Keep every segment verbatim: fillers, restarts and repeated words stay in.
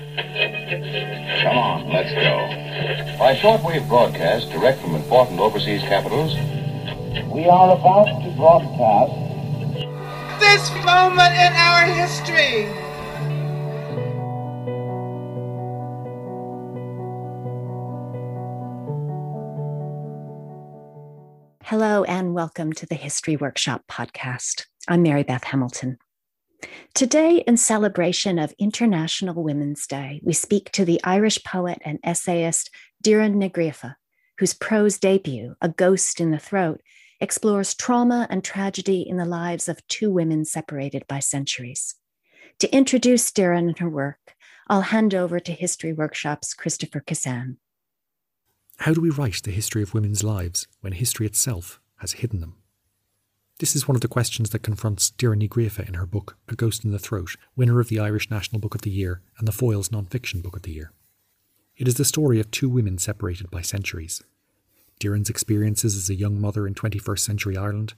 Come on, let's go. By shortwave broadcast, direct from important overseas capitals, we are about to broadcast this moment in our history. Hello and welcome to the History Workshop podcast. I'm Mary Beth Hamilton. Today, in celebration of International Women's Day, we speak to the Irish poet and essayist Doireann Ní Ghríofa, whose prose debut, A Ghost in the Throat, explores trauma and tragedy in the lives of two women separated by centuries. To introduce Doireann and her work, I'll hand over to History Workshop's Christopher Cassan. How do we write the history of women's lives when history itself has hidden them? This is one of the questions that confronts Doireann Ní Ghríofa in her book A Ghost in the Throat, winner of the Irish National Book of the Year and the Foyles Non-Fiction Book of the Year. It is the story of two women separated by centuries. Doireann's experiences as a young mother in twenty-first century Ireland,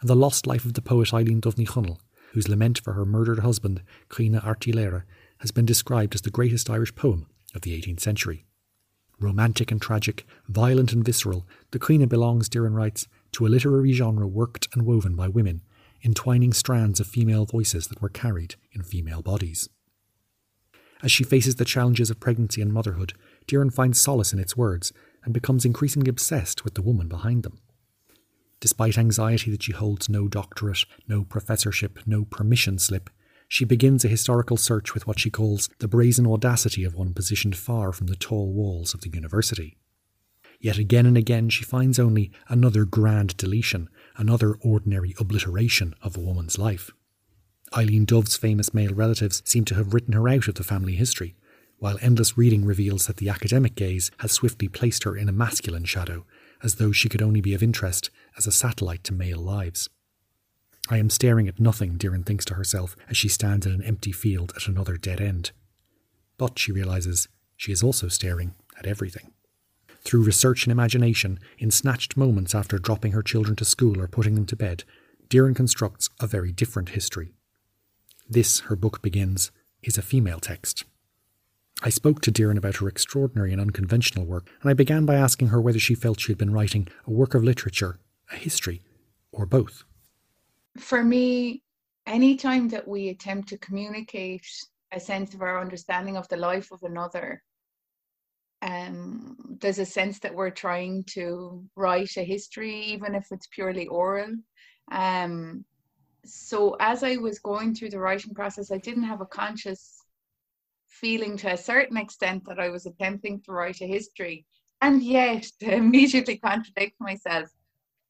and the lost life of the poet Eibhlín Dubh Ní Chonaill, whose lament for her murdered husband, Caoineadh Art Ó Laoghaire, has been described as the greatest Irish poem of the eighteenth century. Romantic and tragic, violent and visceral, the Caoineadh belongs, Doireann writes, to a literary genre worked and woven by women, entwining strands of female voices that were carried in female bodies. As she faces the challenges of pregnancy and motherhood, Doireann finds solace in its words and becomes increasingly obsessed with the woman behind them. Despite anxiety that she holds no doctorate, no professorship, no permission slip, she begins a historical search with what she calls the brazen audacity of one positioned far from the tall walls of the university. Yet again and again she finds only another grand deletion, another ordinary obliteration of a woman's life. Eibhlín Dubh's famous male relatives seem to have written her out of the family history, while endless reading reveals that the academic gaze has swiftly placed her in a masculine shadow, as though she could only be of interest as a satellite to male lives. I am staring at nothing, Doireann thinks to herself as she stands in an empty field at another dead end. But, she realises, she is also staring at everything. Through research and imagination, in snatched moments after dropping her children to school or putting them to bed, Doireann constructs a very different history. This, her book begins, is a female text. I spoke to Doireann about her extraordinary and unconventional work, and I began by asking her whether she felt she had been writing a work of literature, a history, or both. For me, any time that we attempt to communicate a sense of our understanding of the life of another, Um, there's a sense that we're trying to write a history, even if it's purely oral. Um, so as I was going through the writing process, I didn't have a conscious feeling to a certain extent that I was attempting to write a history. And yet, to immediately contradict myself,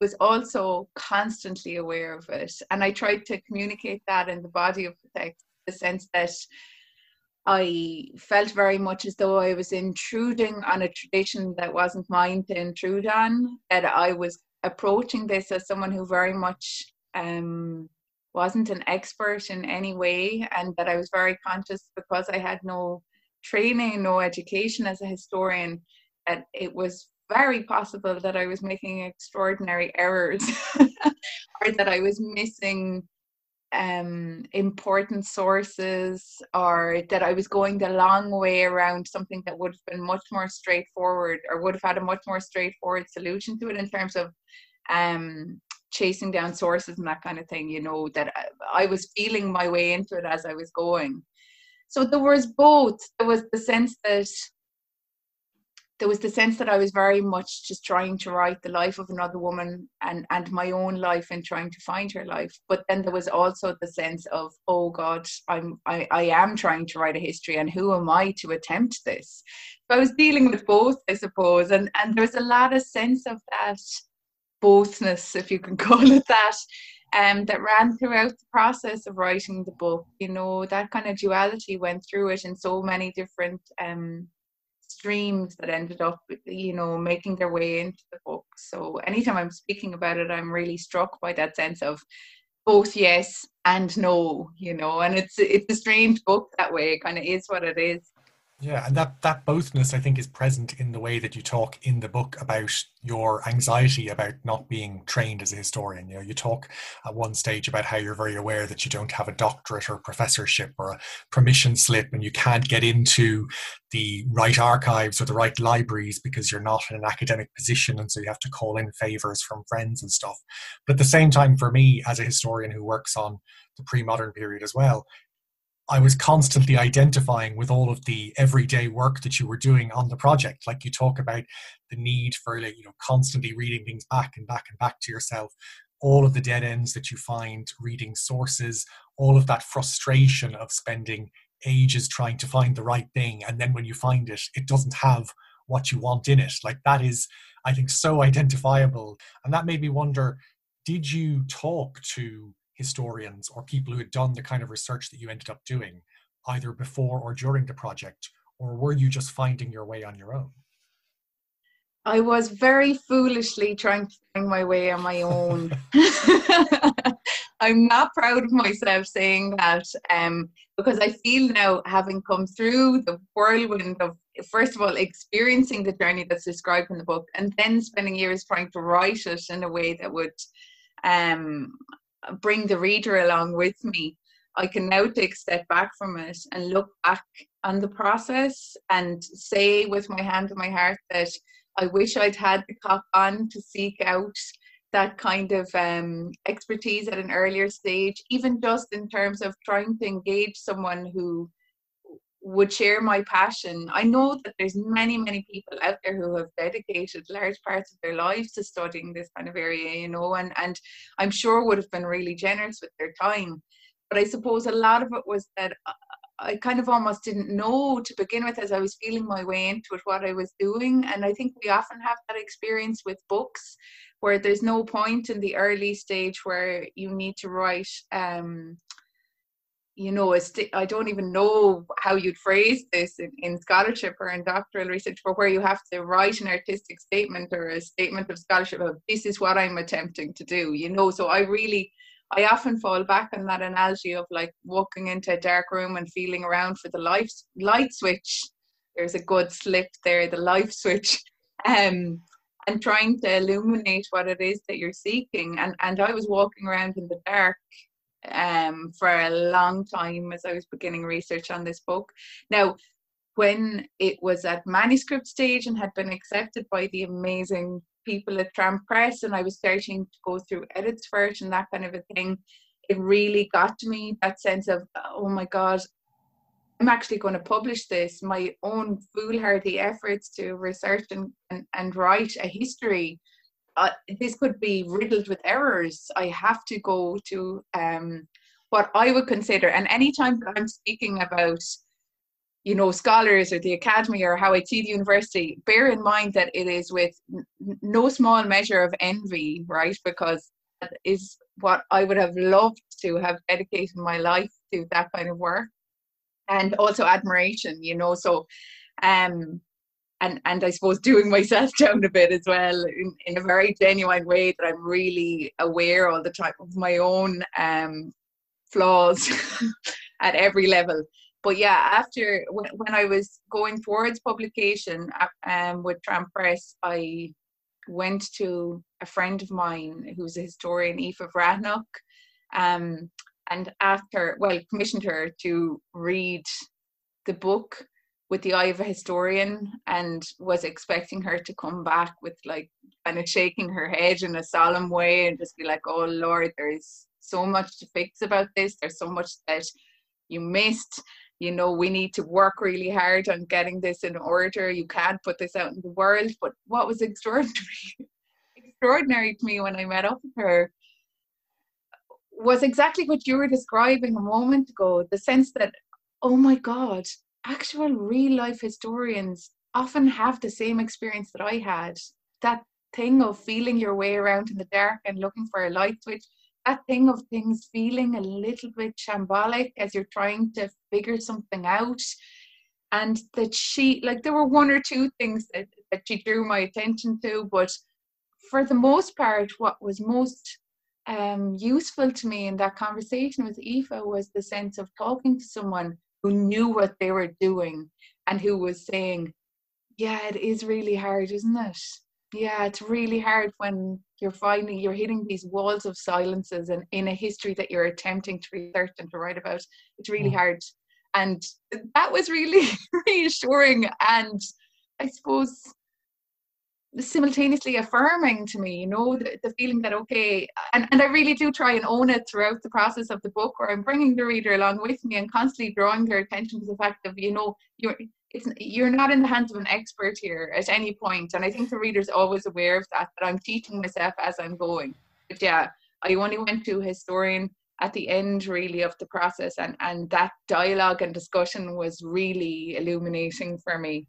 was also constantly aware of it. And I tried to communicate that in the body of the text, the sense that I felt very much as though I was intruding on a tradition that wasn't mine to intrude on, that I was approaching this as someone who very much um, wasn't an expert in any way, and that I was very conscious, because I had no training, no education as a historian, that it was very possible that I was making extraordinary errors or that I was missing um important sources, or that I was going the long way around something that would have been much more straightforward, or would have had a much more straightforward solution to it in terms of um chasing down sources and that kind of thing, you know, that I, I was feeling my way into it as I was going. So there was both. There was the sense that there was the sense that I was very much just trying to write the life of another woman, and, and my own life, and trying to find her life. But then there was also the sense of, oh God, I'm, I, I am trying to write a history, and who am I to attempt this? So I was dealing with both, I suppose. And, and there was a lot of sense of that bothness, if you can call it that, um, that ran throughout the process of writing the book. You know, that kind of duality went through it in so many different um. streams that ended up, you know, making their way into the book. So anytime I'm speaking about it, I'm really struck by that sense of both yes and no, you know, and it's it's a strange book that way. It kind of is what it is. Yeah, and that, that bothness, I think, is present in the way that you talk in the book about your anxiety about not being trained as a historian. You know, you talk at one stage about how you're very aware that you don't have a doctorate or professorship or a permission slip, and you can't get into the right archives or the right libraries because you're not in an academic position, and so you have to call in favors from friends and stuff. But at the same time, for me, as a historian who works on the pre-modern period as well, I was constantly identifying with all of the everyday work that you were doing on the project. Like, you talk about the need for, like, you know, constantly reading things back and back and back to yourself, all of the dead ends that you find reading sources, all of that frustration of spending ages trying to find the right thing, and then when you find it, it doesn't have what you want in it. Like, that is, I think, so identifiable. And that made me wonder, did you talk to historians or people who had done the kind of research that you ended up doing, either before or during the project, or were you just finding your way on your own? I was very foolishly trying to find my way on my own. I'm not proud of myself saying that, um, because I feel now, having come through the whirlwind of, first of all, experiencing the journey that's described in the book, and then spending years trying to write it in a way that would um, bring the reader along with me, I can now take a step back from it and look back on the process and say with my hand on my heart that I wish I'd had the cop on to seek out that kind of um, expertise at an earlier stage, even just in terms of trying to engage someone who would share my passion. I know that there's many, many people out there who have dedicated large parts of their lives to studying this kind of area, you know, and, and I'm sure would have been really generous with their time. But I suppose a lot of it was that I kind of almost didn't know to begin with, as I was feeling my way into it, what I was doing. And I think we often have that experience with books, where there's no point in the early stage where you need to write, um, you know, a st- I don't even know how you'd phrase this in, in scholarship or in doctoral research, but where you have to write an artistic statement or a statement of scholarship of, this is what I'm attempting to do, you know. So I really, I often fall back on that analogy of, like, walking into a dark room and feeling around for the light, light switch. There's a good slip there, the light switch. Um, and trying to illuminate what it is that you're seeking. And, and I was walking around in the dark um for a long time as I was beginning research on this book. Now, when it was at manuscript stage and had been accepted by the amazing people at Tramp Press, and I was starting to go through edits for it and that kind of a thing, it really got to me, that sense of, oh my god, I'm actually going to publish this. My own foolhardy efforts to research and and, and write a history, Uh, this could be riddled with errors. I have to go to um, what I would consider, and anytime that I'm speaking about, you know, scholars or the academy or how I see the university, bear in mind that it is with n- no small measure of envy, right? Because that is what I would have loved to have dedicated my life to, that kind of work, and also admiration, you know. So, um, And and I suppose doing myself down a bit as well, in, in a very genuine way, that I'm really aware all the time of my own um, flaws at every level. But yeah, after, when, when I was going towards publication um, with Tramp Press, I went to a friend of mine who's a historian, Aoife of Ratnock, um, and asked her, well, commissioned her to read the book with the eye of a historian, and was expecting her to come back with, like, kind of shaking her head in a solemn way and just be like, oh Lord, there is so much to fix about this. There's so much that you missed. You know, we need to work really hard on getting this in order. You can't put this out in the world. But what was extraordinary, extraordinary to me when I met up with her was exactly what you were describing a moment ago. The sense that, oh my God, actual real life historians often have the same experience that I had. That thing of feeling your way around in the dark and looking for a light switch, that thing of things feeling a little bit shambolic as you're trying to figure something out. And that she, like, there were one or two things that, that she drew my attention to, but for the most part, what was most um, useful to me in that conversation with Aoife was the sense of talking to someone who knew what they were doing and who was saying, yeah, it is really hard, isn't it? Yeah, it's really hard when you're finding you're hitting these walls of silences and in a history that you're attempting to research and to write about. It's really yeah. hard. And that was really reassuring, and I suppose simultaneously affirming to me, you know, the, the feeling that, okay, and, and I really do try and own it throughout the process of the book, where I'm bringing the reader along with me and constantly drawing their attention to the fact of, you know, you're, it's, you're not in the hands of an expert here at any point. And I think the reader's always aware of that, that I'm teaching myself as I'm going. But yeah, I only went to historian at the end really of the process, and, and that dialogue and discussion was really illuminating for me.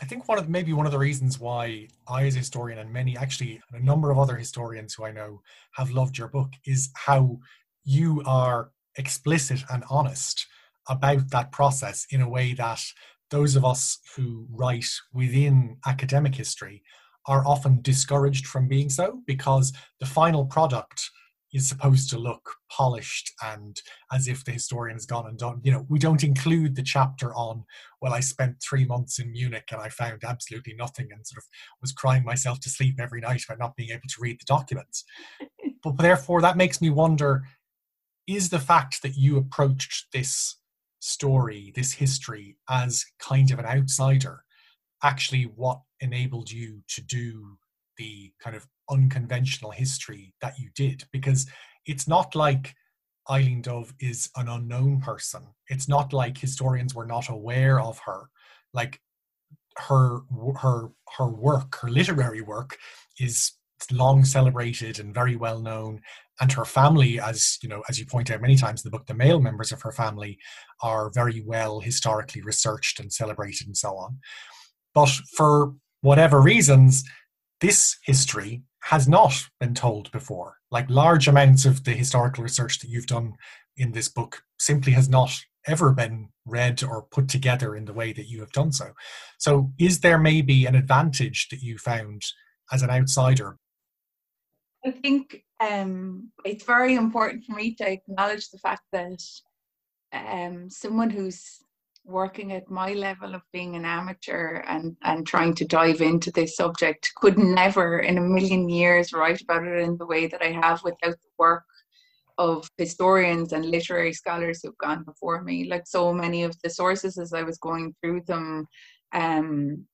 I think one of maybe one of the reasons why I, as a historian, and many actually a number of other historians who I know have loved your book, is how you are explicit and honest about that process in a way that those of us who write within academic history are often discouraged from being so, because the final product is supposed to look polished and as if the historian has gone and done. You know, we don't include the chapter on, well, I spent three months in Munich and I found absolutely nothing and sort of was crying myself to sleep every night by not being able to read the documents. But therefore, that makes me wonder, is the fact that you approached this story, this history, as kind of an outsider, actually what enabled you to do the kind of unconventional history that you did? Because it's not like Eibhlín Dubh is an unknown person. It's not like historians were not aware of her. Like her her her work, her literary work, is long celebrated and very well known, and her family, as you know, as you point out many times in the book, the male members of her family are very well historically researched and celebrated and so on. But for whatever reasons, this history has not been told before. Like, large amounts of the historical research that you've done in this book simply has not ever been read or put together in the way that you have done so. So is there maybe an advantage that you found as an outsider? I think um, it's very important for me to acknowledge the fact that um, someone who's working at my level of being an amateur and, and trying to dive into this subject could never in a million years write about it in the way that I have without the work of historians and literary scholars who've gone before me. Like, so many of the sources as I was going through them um,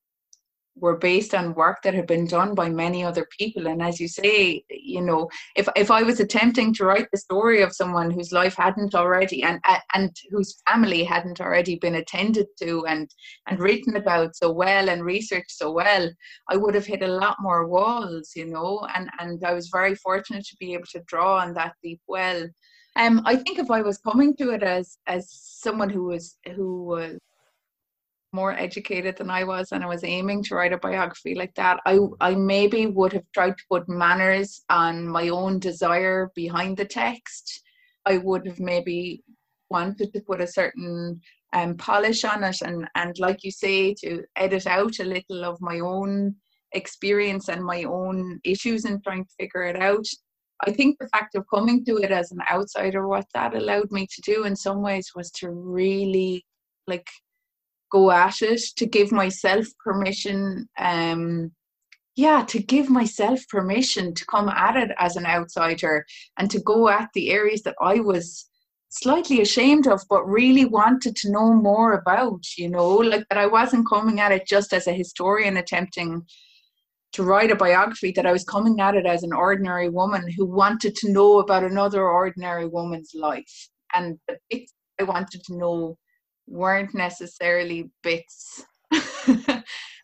were based on work that had been done by many other people. And as you say, you know, if if I was attempting to write the story of someone whose life hadn't already and and whose family hadn't already been attended to and and written about so well and researched so well, I would have hit a lot more walls, you know, and, and I was very fortunate to be able to draw on that deep well. Um, I think if I was coming to it as as someone who was who was more educated than I was, and I was aiming to write a biography like that, I, I maybe would have tried to put manners on my own desire behind the text. I would have maybe wanted to put a certain um, polish on it and, and, like you say, to edit out a little of my own experience and my own issues in trying to figure it out. I think the fact of coming to it as an outsider, what that allowed me to do in some ways was to really, like, go at it, to give myself permission, um, yeah, to give myself permission to come at it as an outsider and to go at the areas that I was slightly ashamed of but really wanted to know more about, you know, like that I wasn't coming at it just as a historian attempting to write a biography, that I was coming at it as an ordinary woman who wanted to know about another ordinary woman's life. And the bits I wanted to know weren't necessarily bits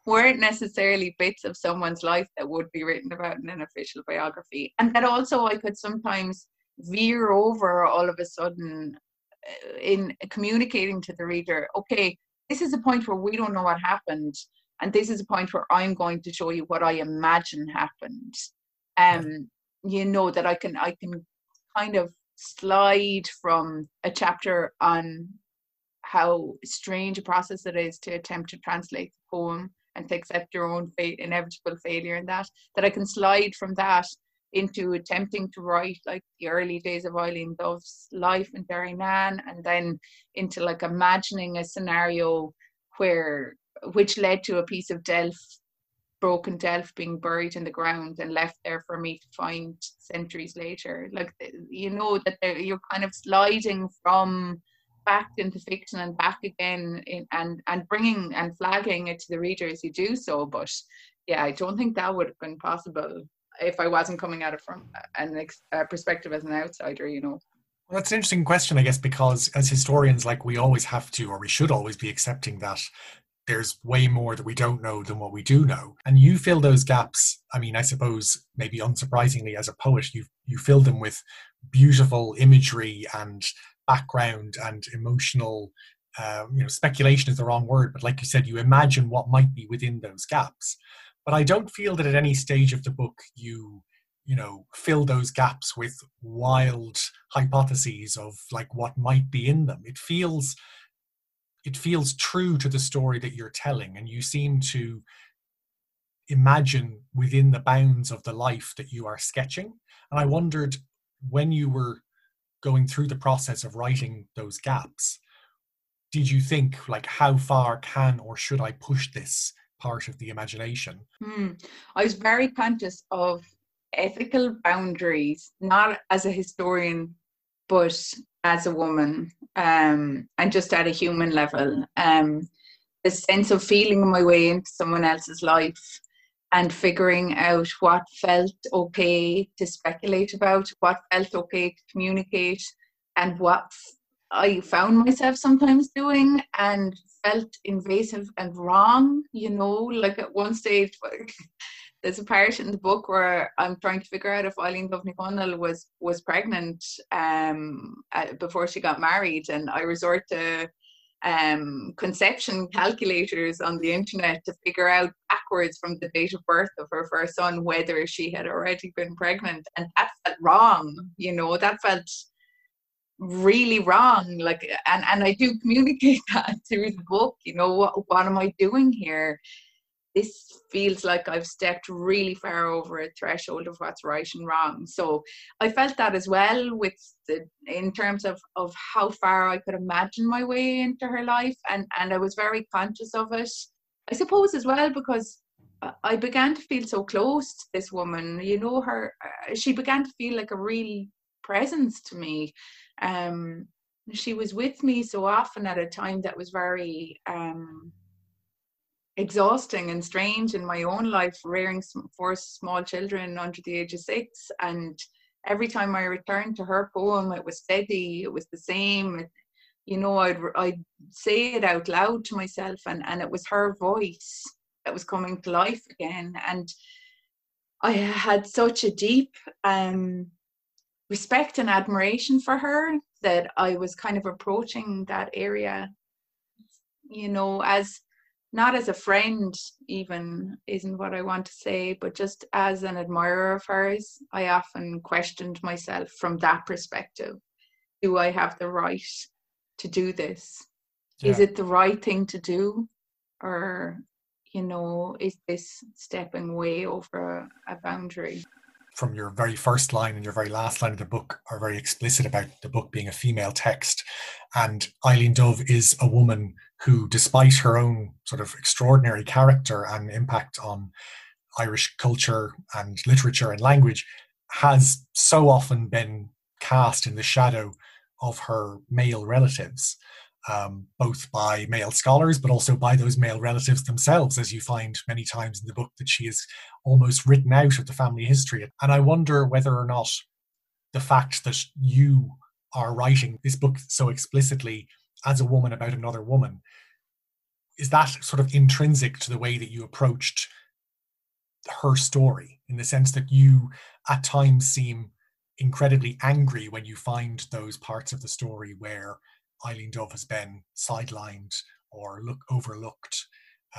weren't necessarily bits of someone's life that would be written about in an official biography, and that also I could sometimes veer over all of a sudden in communicating to the reader, okay, this is a point where we don't know what happened, and this is a point where I'm going to show you what I imagine happened. Um you know, that I can I can kind of slide from a chapter on how strange a process it is to attempt to translate the poem and to accept your own fate, inevitable failure in that, that I can slide from that into attempting to write like the early days of Eibhlín Dubh's life in Doireann, and then into like imagining a scenario where, which led to a piece of Delph, broken Delph, being buried in the ground and left there for me to find centuries later. Like, you know, that you're kind of sliding from back into fiction and back again, in, and, and bringing and flagging it to the reader as you do so. But yeah, I don't think that would have been possible if I wasn't coming at it from an ex- uh, perspective as an outsider, you know. Well, that's an interesting question, I guess, because as historians, like, we always have to, or we should always be accepting that there's way more that we don't know than what we do know. And you fill those gaps, I mean, I suppose, maybe unsurprisingly, as a poet, you you fill them with beautiful imagery and background and emotional, uh, you know, speculation is the wrong word, but like you said, you imagine what might be within those gaps. But I don't feel that at any stage of the book you, you know, fill those gaps with wild hypotheses of like what might be in them. It feels... It feels true to the story that you're telling, and you seem to imagine within the bounds of the life that you are sketching. And I wondered, when you were going through the process of writing those gaps, did you think, like, how far can or should I push this part of the imagination? Mm. I was very conscious of ethical boundaries, not as a historian, but as a woman, um, and just at a human level, um, the sense of feeling my way into someone else's life and figuring out what felt okay to speculate about, what felt okay to communicate, and what I found myself sometimes doing and felt invasive and wrong, you know, like at one stage... There's a part in the book where I'm trying to figure out if Eibhlín Dubh Ní Chonaill was was pregnant um, uh, before she got married, and I resort to um, conception calculators on the internet to figure out backwards from the date of birth of her first son whether she had already been pregnant, and that felt wrong. You know, that felt really wrong. Like, and and I do communicate that through the book. You know, what what am I doing here? This feels like I've stepped really far over a threshold of what's right and wrong. So I felt that as well with the, in terms of, of how far I could imagine my way into her life. And, and I was very conscious of it, I suppose, as well, because I began to feel so close to this woman, you know, her, she began to feel like a real presence to me. Um, she was with me so often at a time that was very, um, exhausting and strange in my own life, rearing four small children under the age of six. And every time I returned to her poem, it was steady, it was the same. You know, I'd, I'd say it out loud to myself, and, and it was her voice that was coming to life again. And I had such a deep um, respect and admiration for her that I was kind of approaching that area, you know, as not as a friend, even, isn't what I want to say, but just as an admirer of hers. I often questioned myself from that perspective. Do I have the right to do this? Yeah. Is it the right thing to do? Or, you know, is this stepping way over a boundary? From your very first line and your very last line of the book are very explicit about the book being a female text. And Eibhlín Dubh is a woman who, despite her own sort of extraordinary character and impact on Irish culture and literature and language, has so often been cast in the shadow of her male relatives, um, both by male scholars, but also by those male relatives themselves, as you find many times in the book that she is almost written out of the family history. And I wonder whether or not the fact that you are writing this book so explicitly as a woman about another woman, is that sort of intrinsic to the way that you approached her story, in the sense that you at times seem incredibly angry when you find those parts of the story where Eibhlín Dubh has been sidelined or look overlooked.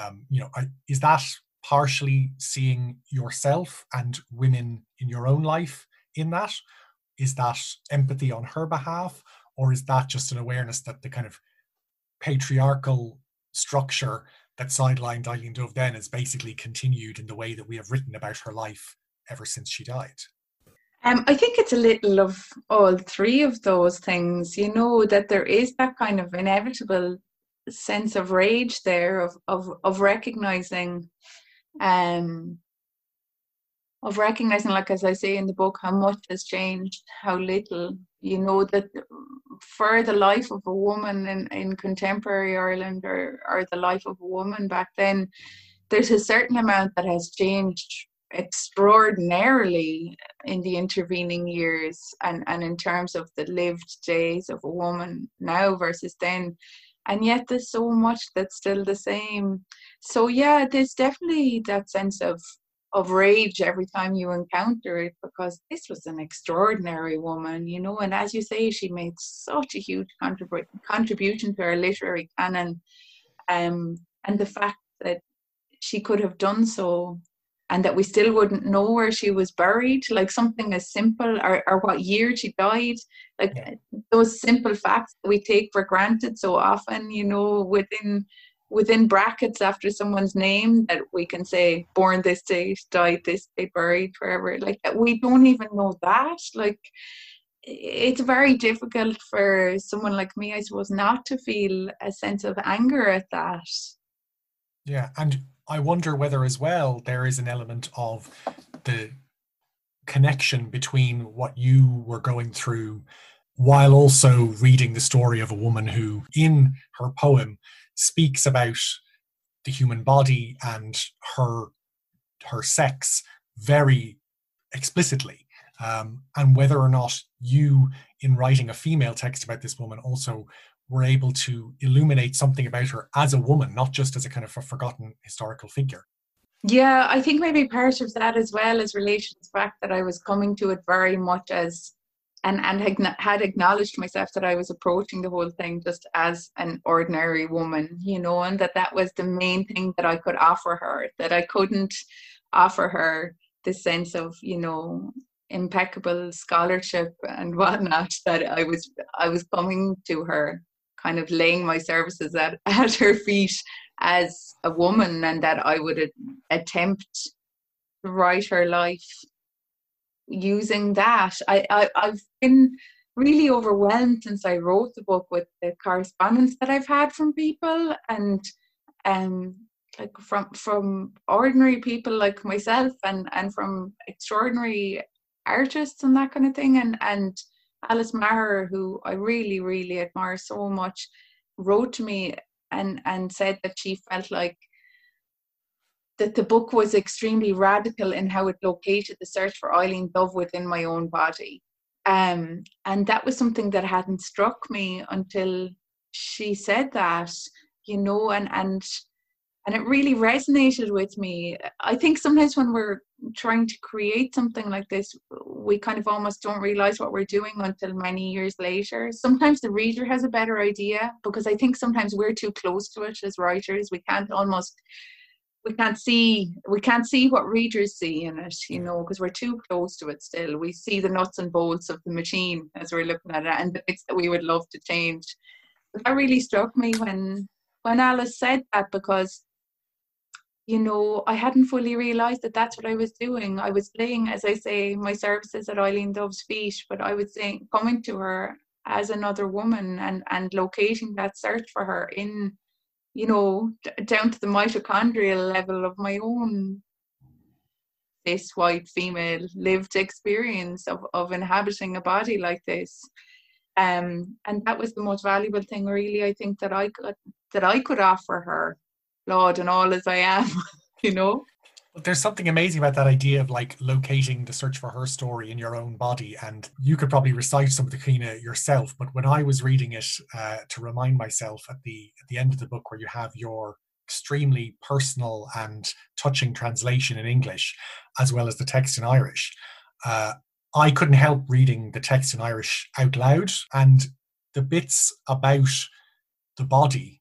Um, you know, is that partially seeing yourself and women in your own life in that? Is that empathy on her behalf? Or is that just an awareness that the kind of patriarchal structure that sidelined Eibhlín Dubh then is basically continued in the way that we have written about her life ever since she died? Um, I think it's a little of all three of those things, you know, that there is that kind of inevitable sense of rage there, of of, of recognizing, um, of recognizing, like, as I say in the book, how much has changed, how little, you know, that for the life of a woman in, in contemporary Ireland, or, or the life of a woman back then, there's a certain amount that has changed extraordinarily in the intervening years, and, and in terms of the lived days of a woman now versus then. And yet there's so much that's still the same. So yeah, there's definitely that sense of of rage every time you encounter it, because this was an extraordinary woman, you know, and as you say, she made such a huge contrib- contribution to our literary canon, um, and the fact that she could have done so and that we still wouldn't know where she was buried, like something as simple, or, or what year she died, like yeah. Those simple facts that we take for granted so often, you know, within within brackets after someone's name, that we can say, born this date, died this day, buried wherever, like we don't even know that. Like, it's very difficult for someone like me, I suppose, not to feel a sense of anger at that. Yeah, and I wonder whether as well there is an element of the connection between what you were going through while also reading the story of a woman who, in her poem, speaks about the human body and her her sex very explicitly, um, and whether or not you, in writing a female text about this woman, also were able to illuminate something about her as a woman, not just as a kind of a forgotten historical figure. Yeah, I think maybe part of that as well is relation to the fact that I was coming to it very much as, and, and had acknowledged myself that I was approaching the whole thing just as an ordinary woman, you know, and that that was the main thing that I could offer her, that I couldn't offer her the sense of, you know, impeccable scholarship and whatnot, that I was, I was coming to her, kind of laying my services at, at her feet as a woman, and that I would a- attempt to write her life using that. I, I, I've been really overwhelmed since I wrote the book with the correspondence that I've had from people, and um, like from from ordinary people like myself, and, and from extraordinary artists and that kind of thing, and, and Alice Maher, who I really, really admire so much, wrote to me and, and said that she felt like that the book was extremely radical in how it located the search for Eibhlín Dubh within my own body. Um, and that was something that hadn't struck me until she said that, you know, and, and, and it really resonated with me. I think sometimes when we're trying to create something like this, we kind of almost don't realize what we're doing until many years later. Sometimes the reader has a better idea, because I think sometimes we're too close to it as writers. We can't almost, we can't see, we can't see what readers see in it, you know, because we're too close to it still. We see the nuts and bolts of the machine as we're looking at it, and the bits that we would love to change. But that really struck me when, when Alice said that, because, you know, I hadn't fully realised that that's what I was doing. I was laying, as I say, my services at Eibhlín Dubh's feet, but I was saying, coming to her as another woman, and, and locating that search for her in, you know, d- down to the mitochondrial level of my own cis white female lived experience of, of inhabiting a body like this. Um, and that was the most valuable thing, really, I think, that I could, that I could offer her. Lord and all as I am, you know. But there's something amazing about that idea of, like, locating the search for her story in your own body. And you could probably recite some of the Caoineadh yourself, but when I was reading it uh, to remind myself at the at the end of the book, where you have your extremely personal and touching translation in English, as well as the text in Irish, uh, I couldn't help reading the text in Irish out loud, and the bits about the body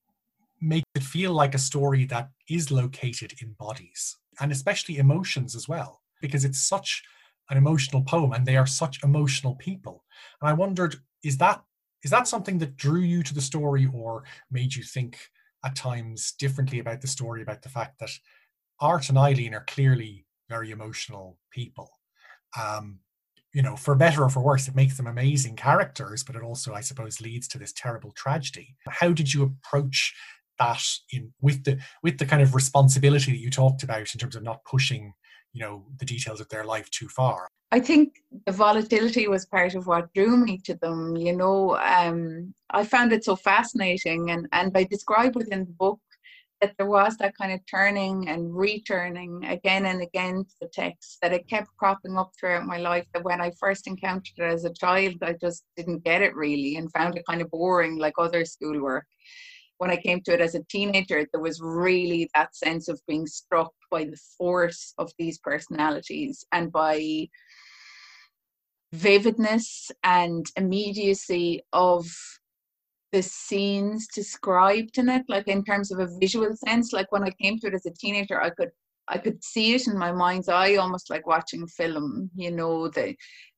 make it feel like a story that is located in bodies, and especially emotions as well, because it's such an emotional poem and they are such emotional people. And I wondered, is that is that something that drew you to the story, or made you think at times differently about the story, about the fact that Art and Eibhlín are clearly very emotional people? Um, you know, for better or for worse, it makes them amazing characters, but it also, I suppose, leads to this terrible tragedy. How did you approach that in with the with the kind of responsibility that you talked about in terms of not pushing, you know, the details of their life too far? I think the volatility was part of what drew me to them. You know, um, I found it so fascinating, and and I describe within the book that there was that kind of turning and returning again and again to the text, that it kept cropping up throughout my life, that when I first encountered it as a child, I just didn't get it really and found it kind of boring like other schoolwork. When I came to it as a teenager, there was really that sense of being struck by the force of these personalities and by vividness and immediacy of the scenes described in it, like in terms of a visual sense. Like when I came to it as a teenager, I could I could see it in my mind's eye, almost like watching film, you know, the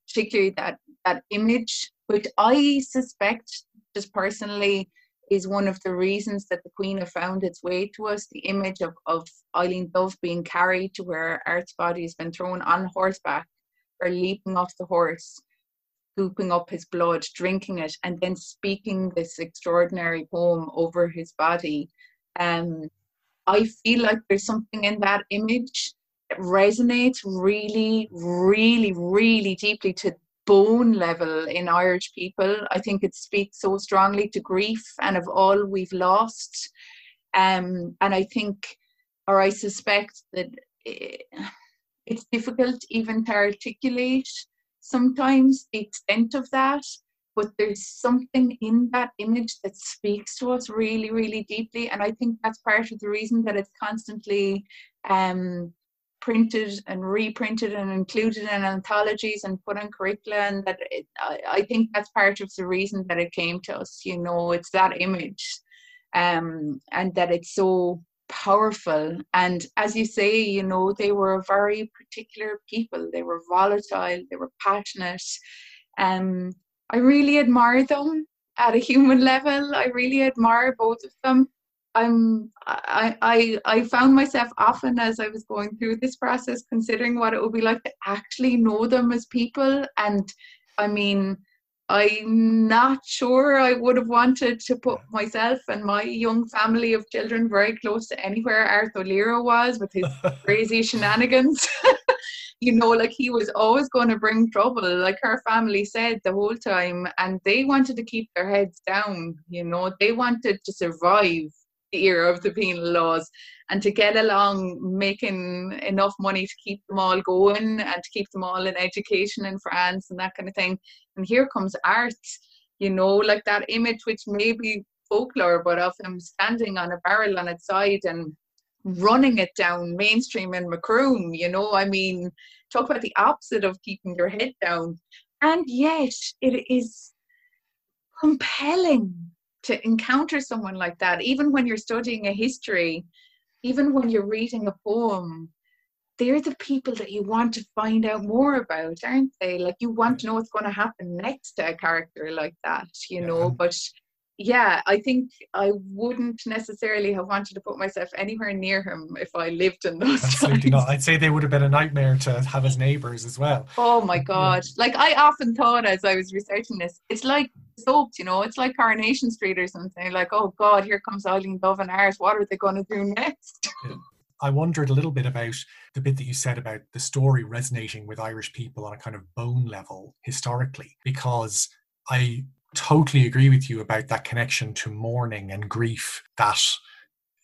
particularly that that image, which I suspect, just personally, is one of the reasons that the Queen have found its way to us, the image of, of Eibhlín Dubh being carried to where Art's body has been thrown on horseback, or leaping off the horse, scooping up his blood, drinking it, and then speaking this extraordinary poem over his body. Um, I feel like there's something in that image that resonates really, really, really deeply to bone level in Irish people. I think it speaks so strongly to grief and of all we've lost. Um, and I think, or I suspect that it, it's difficult even to articulate sometimes the extent of that, but there's something in that image that speaks to us really, really deeply. And I think that's part of the reason that it's constantly um, printed and reprinted and included in anthologies and put on curricula. And that it, I, I think that's part of the reason that it came to us, you know, it's that image um, and that it's so powerful. And as you say, you know, they were a very particular people. They were volatile, they were passionate. Um, I really admire them at a human level. I really admire both of them. I'm, I, I, I found myself often as I was going through this process considering what it would be like to actually know them as people. And I mean, I'm not sure I would have wanted to put myself and my young family of children very close to anywhere Art O'Laoghaire was with his crazy shenanigans. You know, like he was always going to bring trouble, like her family said the whole time. And they wanted to keep their heads down, you know, they wanted to survive the era of the penal laws and to get along making enough money to keep them all going and to keep them all in education in France and that kind of thing. And here comes Art, you know, like that image which may be folklore, but of him standing on a barrel on its side and running it down Mainstream and Macroom, you know, I mean, talk about the opposite of keeping your head down. And yet it is compelling to encounter someone like that, even when you're studying a history, even when you're reading a poem, they're the people that you want to find out more about, aren't they? Like you want to know what's going to happen next to a character like that, you yeah. know, but yeah, I think I wouldn't necessarily have wanted to put myself anywhere near him if I lived in those Absolutely times. Not. I'd say they would have been a nightmare to have as neighbours as well. Oh my God. Yeah. Like I often thought as I was researching this, it's like soaps, you know, it's like Coronation Street or something. Like, oh God, here comes Eibhlín Dubh and Art. What are they going to do next? Yeah. I wondered a little bit about the bit that you said about the story resonating with Irish people on a kind of bone level historically, because I totally agree with you about that connection to mourning and grief that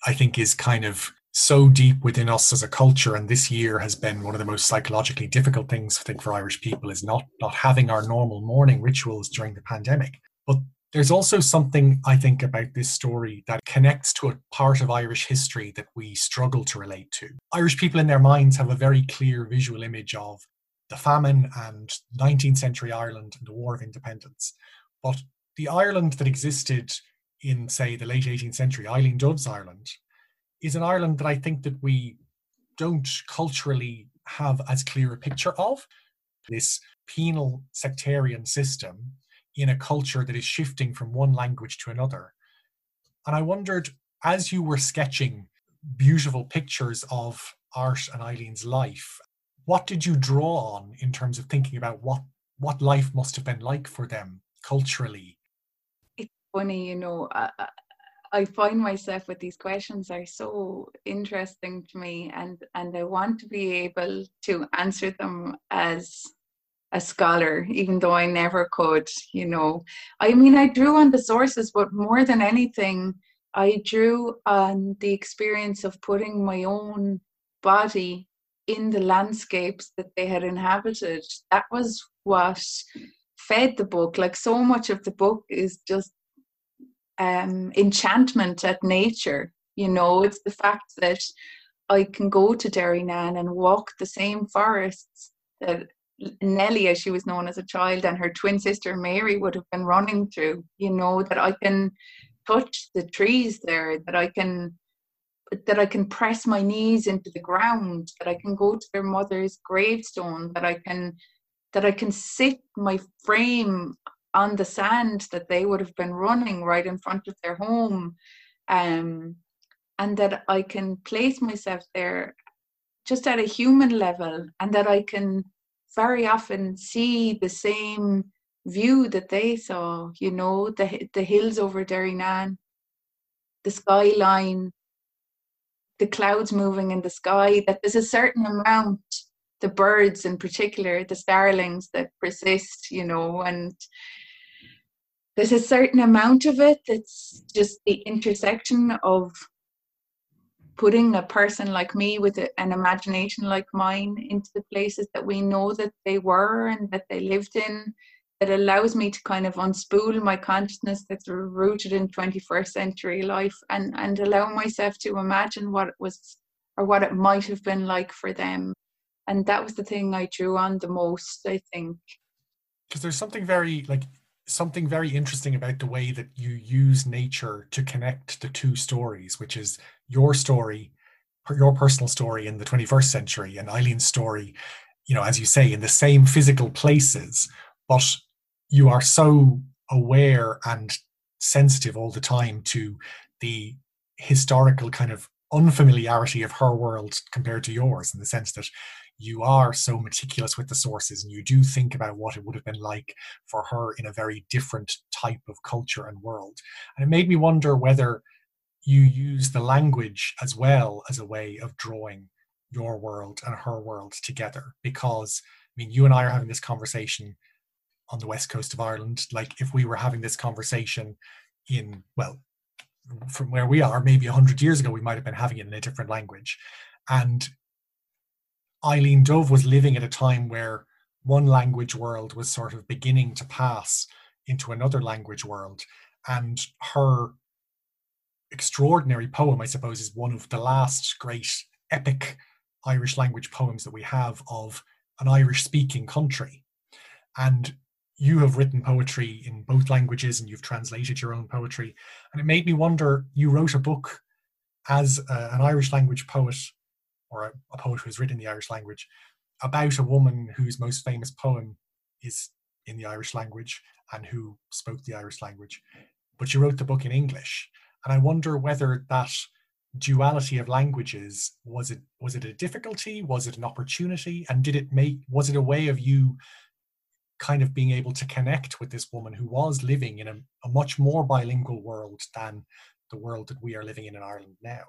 I think is kind of so deep within us as a culture. And this year has been one of the most psychologically difficult things, I think, for Irish people is not, not having our normal mourning rituals during the pandemic. But there's also something, I think, about this story that connects to a part of Irish history that we struggle to relate to. Irish people in their minds have a very clear visual image of the famine and nineteenth century Ireland and the War of Independence. But the Ireland that existed in, say, the late eighteenth century, Eibhlín Dubh's Ireland, is an Ireland that I think that we don't culturally have as clear a picture of. This penal sectarian system in a culture that is shifting from one language to another. And I wondered, as you were sketching beautiful pictures of Art and Eileen's life, what did you draw on in terms of thinking about what what life must have been like for them culturally. It's funny, you know, I, I find myself with these questions are so interesting to me, and, and I want to be able to answer them as a scholar, even though I never could, you know. I mean, I drew on the sources, but more than anything, I drew on the experience of putting my own body in the landscapes that they had inhabited. That was what fed the book. Like, so much of the book is just um, enchantment at nature, you know. It's the fact that I can go to Doireann and walk the same forests that Nellie, as she was known as a child, and her twin sister Mary would have been running through, you know, that I can touch the trees there, that I can that I can press my knees into the ground, that I can go to their mother's gravestone, that I can that I can sit my frame on the sand that they would have been running right in front of their home, um, and that I can place myself there just at a human level, and that I can very often see the same view that they saw, you know, the the hills over Doireann, the skyline, the clouds moving in the sky, that there's a certain amount, the birds in particular, the starlings that persist, you know, and there's a certain amount of it that's just the intersection of putting a person like me with a, an imagination like mine into the places that we know that they were and that they lived in, that allows me to kind of unspool my consciousness that's rooted in twenty-first century life, and, and allow myself to imagine what it was or what it might have been like for them. And that was the thing I drew on the most, I think. Because there's something very, like, something very interesting about the way that you use nature to connect the two stories, which is your story, your personal story in the twenty-first century, and Eileen's story, you know, as you say, in the same physical places, but you are so aware and sensitive all the time to the historical kind of unfamiliarity of her world compared to yours, in the sense that you are so meticulous with the sources and you do think about what it would have been like for her in a very different type of culture and world. And it made me wonder whether you use the language as well as a way of drawing your world and her world together. Because, I mean, you and I are having this conversation on the west coast of Ireland. Like, if we were having this conversation in, well, from where we are, maybe one hundred years ago, we might have been having it in a different language. And Eibhlín Dubh was living at a time where one language world was sort of beginning to pass into another language world. And her extraordinary poem, I suppose, is one of the last great epic Irish language poems that we have of an Irish-speaking country. And you have written poetry in both languages, and you've translated your own poetry. And it made me wonder, you wrote a book as a, an Irish language poet, or a, a poet who's written the Irish language, about a woman whose most famous poem is in the Irish language and who spoke the Irish language, but you wrote the book in English. And I wonder whether that duality of languages, was it was it a difficulty? Was it an opportunity? And did it make, was it a way of you kind of being able to connect with this woman who was living in a, a much more bilingual world than the world that we are living in in Ireland now?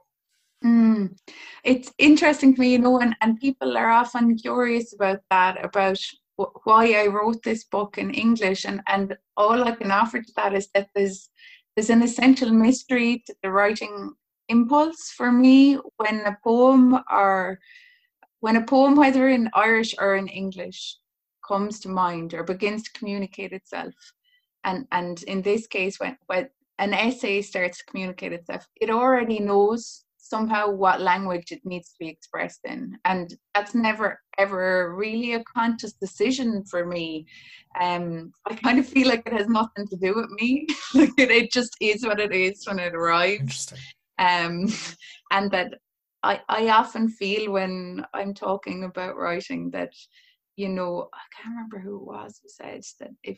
Mm. It's interesting to me, you know, and, and people are often curious about that, about wh- why I wrote this book in English. And, and all I can offer to that is that there's, there's an essential mystery to the writing impulse for me when a poem or when a poem, whether in Irish or in English, comes to mind or begins to communicate itself. And, and in this case, when, when an essay starts to communicate itself, it already knows somehow what language it needs to be expressed in. And that's never, ever really a conscious decision for me. Um, I kind of feel like it has nothing to do with me. Like it, it just is what it is when it arrives. Um, and that I, I often feel when I'm talking about writing that, you know, I can't remember who it was who said that if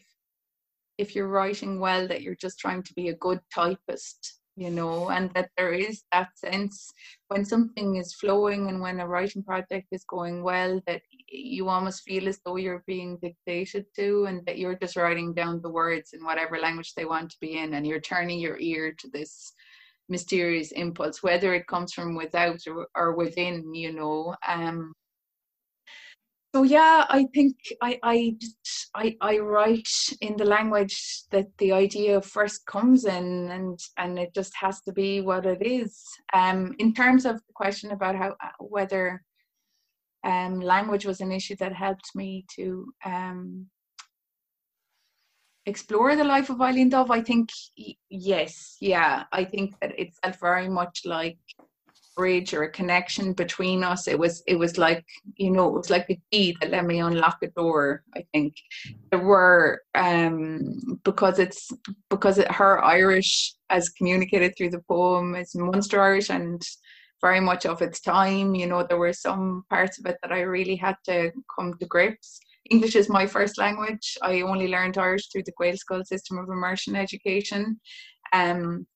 if you're writing well, that you're just trying to be a good typist. you know, and that there is that sense when something is flowing and when a writing project is going well, that you almost feel as though you're being dictated to, and that you're just writing down the words in whatever language they want to be in, and you're turning your ear to this mysterious impulse, whether it comes from without or, or within, you know. Um, so yeah, I think I, I I I write in the language that the idea first comes in, and and it just has to be what it is. Um, in terms of the question about how whether um, language was an issue that helped me to um, explore the life of Eibhlín Dubh, I think yes, yeah, I think that it felt very much like bridge or a connection between us. It was, it was like, you know, it was like a key that let me unlock a door. I think there were um, because it's because it, her Irish, as communicated through the poem, is Munster Irish and very much of its time. You know, there were some parts of it that I really had to come to grips. English is my first language. I only learned Irish through the Gael School system of immersion education. Um,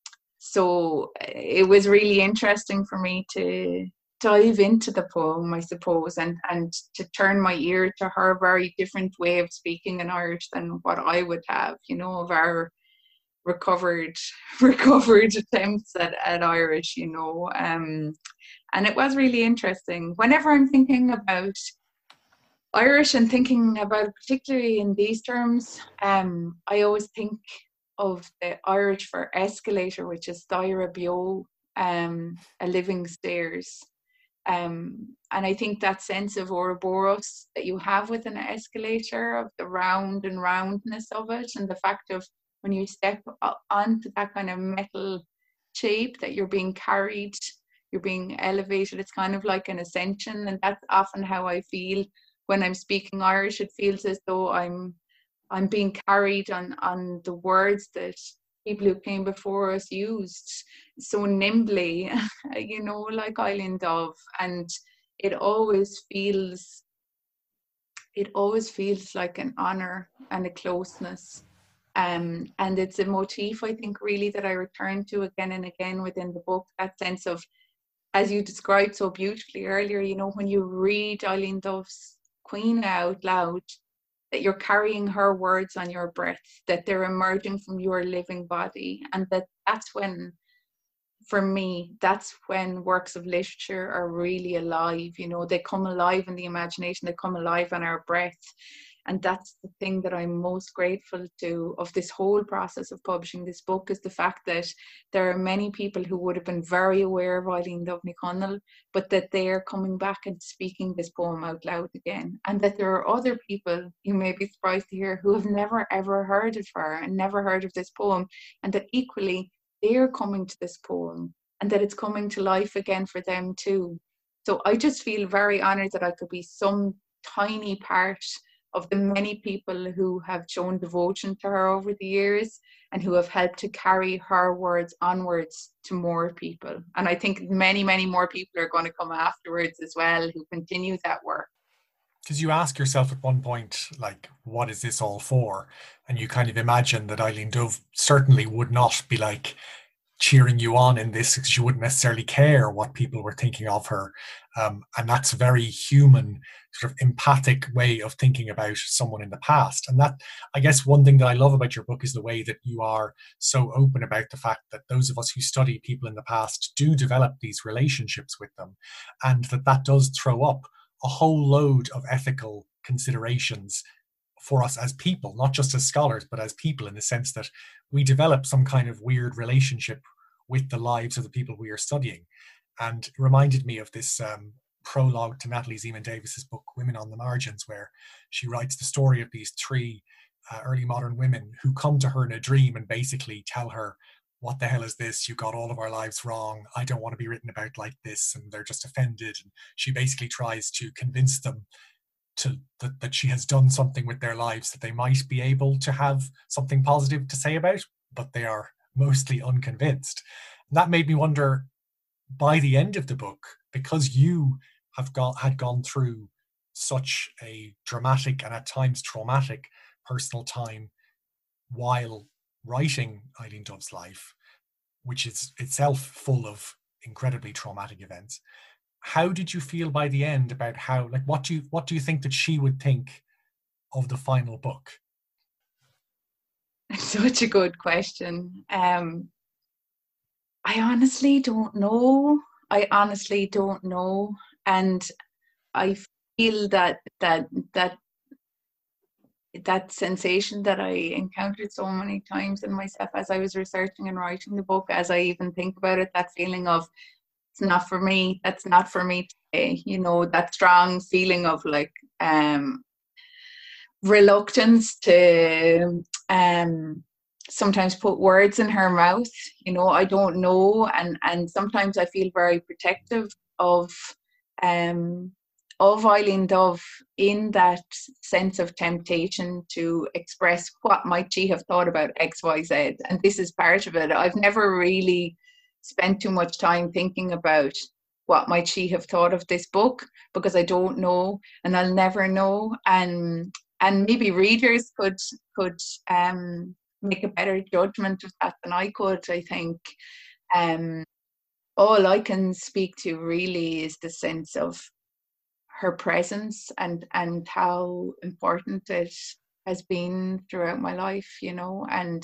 So it was really interesting for me to dive into the poem, I suppose, and, and to turn my ear to her very different way of speaking in Irish than what I would have, you know, of our recovered recovered attempts at, at Irish, you know. Um, and it was really interesting. Whenever I'm thinking about Irish and thinking about it particularly in these terms, um, I always think of the Irish for escalator, which is Daire Bio, um, a living stairs. Um, and I think that sense of Ouroboros that you have with an escalator, of the round and roundness of it, and the fact of when you step onto that kind of metal shape that you're being carried, you're being elevated, it's kind of like an ascension. And that's often how I feel when I'm speaking Irish. It feels as though I'm I'm being carried on, on the words that people who came before us used so nimbly, you know, like Eibhlín Dubh. And it always feels, it always feels like an honor and a closeness. Um, and it's a motif, I think, really that I return to again and again within the book, that sense of, as you described so beautifully earlier, you know, when you read Eibhlín Dubh's Caoineadh out loud, that you're carrying her words on your breath, that they're emerging from your living body. And that that's when, for me, that's when works of literature are really alive. You know, they come alive in the imagination, they come alive on our breath. And that's the thing that I'm most grateful to of this whole process of publishing this book, is the fact that there are many people who would have been very aware of Eibhlín Dubh Ní Chonaill, but that they are coming back and speaking this poem out loud again. And that there are other people, you may be surprised to hear, who have never ever heard of her and never heard of this poem. And that equally, they're coming to this poem and that it's coming to life again for them too. So I just feel very honoured that I could be some tiny part of the many people who have shown devotion to her over the years and who have helped to carry her words onwards to more people. And I think many, many more people are going to come afterwards as well who continue that work. Because you ask yourself at one point, like, what is this all for? And you kind of imagine that Eibhlín Dubh certainly would not be like cheering you on in this, because she wouldn't necessarily care what people were thinking of her. Um, and that's a very human, sort of empathic way of thinking about someone in the past. And that, I guess, one thing that I love about your book is the way that you are so open about the fact that those of us who study people in the past do develop these relationships with them, and that that does throw up a whole load of ethical considerations for us as people, not just as scholars, but as people, in the sense that we develop some kind of weird relationship with the lives of the people we are studying. And it reminded me of this um, prologue to Natalie Zeman-Davis's book, Women on the Margins, where she writes the story of these three uh, early modern women who come to her in a dream and basically tell her, what the hell is this? You got all of our lives wrong. I don't want to be written about like this. And they're just offended. And she basically tries to convince them To, that, that she has done something with their lives that they might be able to have something positive to say about, but they are mostly unconvinced. And that made me wonder, by the end of the book, because you have got, had gone through such a dramatic and at times traumatic personal time while writing Eibhlín Dubh's life, which is itself full of incredibly traumatic events. How did you feel by the end about how, like, what do you, what do you think that she would think of the final book? That's such a good question. Um, I honestly don't know. I honestly don't know. And I feel that, that, that, that sensation that I encountered so many times in myself as I was researching and writing the book, as I even think about it, that feeling of, it's not for me, that's not for me today, you know, that strong feeling of like um, reluctance to um, sometimes put words in her mouth, you know, I don't know. And, and sometimes I feel very protective of um, of Eibhlín Dubh in that sense of temptation to express what might she have thought about X, Y, Z. And this is part of it. I've never really spent too much time thinking about what might she have thought of this book, because I don't know and I'll never know. And and maybe readers could could um, make a better judgment of that than I could, I think. Um, all I can speak to really is the sense of her presence and and how important it has been throughout my life, you know, and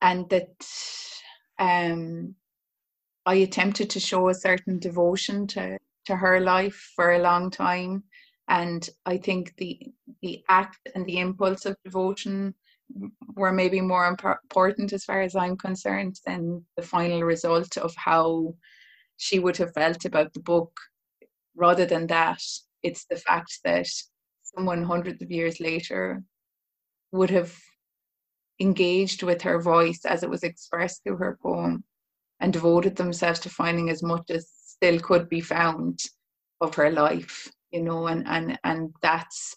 and that um I attempted to show a certain devotion to to her life for a long time, and I think the the act and the impulse of devotion were maybe more important as far as I'm concerned than the final result of how she would have felt about the book. Rather than that, it's the fact that someone hundreds of years later would have engaged with her voice as it was expressed through her poem and devoted themselves to finding as much as still could be found of her life, you know, and, and, and that's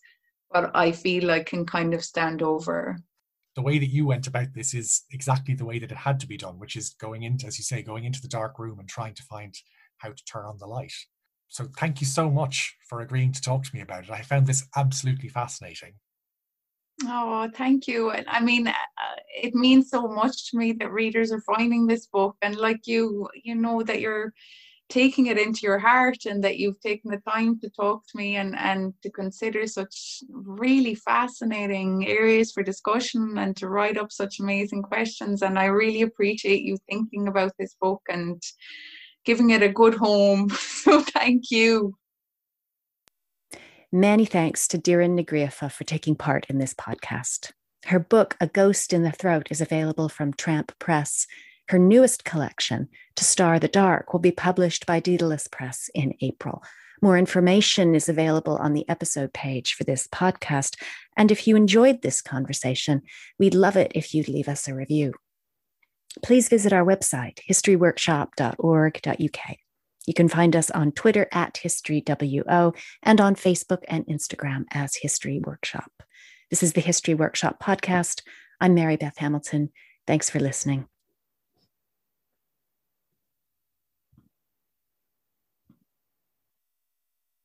what I feel I can kind of stand over. The way that you went about this is exactly the way that it had to be done, which is going into, as you say, going into the dark room and trying to find how to turn on the light. So thank you so much for agreeing to talk to me about it. I found this absolutely fascinating. Oh, thank you. And I mean, it means so much to me that readers are finding this book, and like you, you know, that you're taking it into your heart and that you've taken the time to talk to me and, and to consider such really fascinating areas for discussion and to write up such amazing questions. And I really appreciate you thinking about this book and giving it a good home. So thank you. Many thanks to Doireann Ní Ghríofa for taking part in this podcast. Her book, A Ghost in the Throat, is available from Tramp Press. Her newest collection, To Star the Dark, will be published by Daedalus Press in April. More information is available on the episode page for this podcast. And if you enjoyed this conversation, we'd love it if you'd leave us a review. Please visit our website, history workshop dot org dot U K. You can find us on Twitter at History W O and on Facebook and Instagram as History Workshop. This is the History Workshop podcast. I'm Mary Beth Hamilton. Thanks for listening.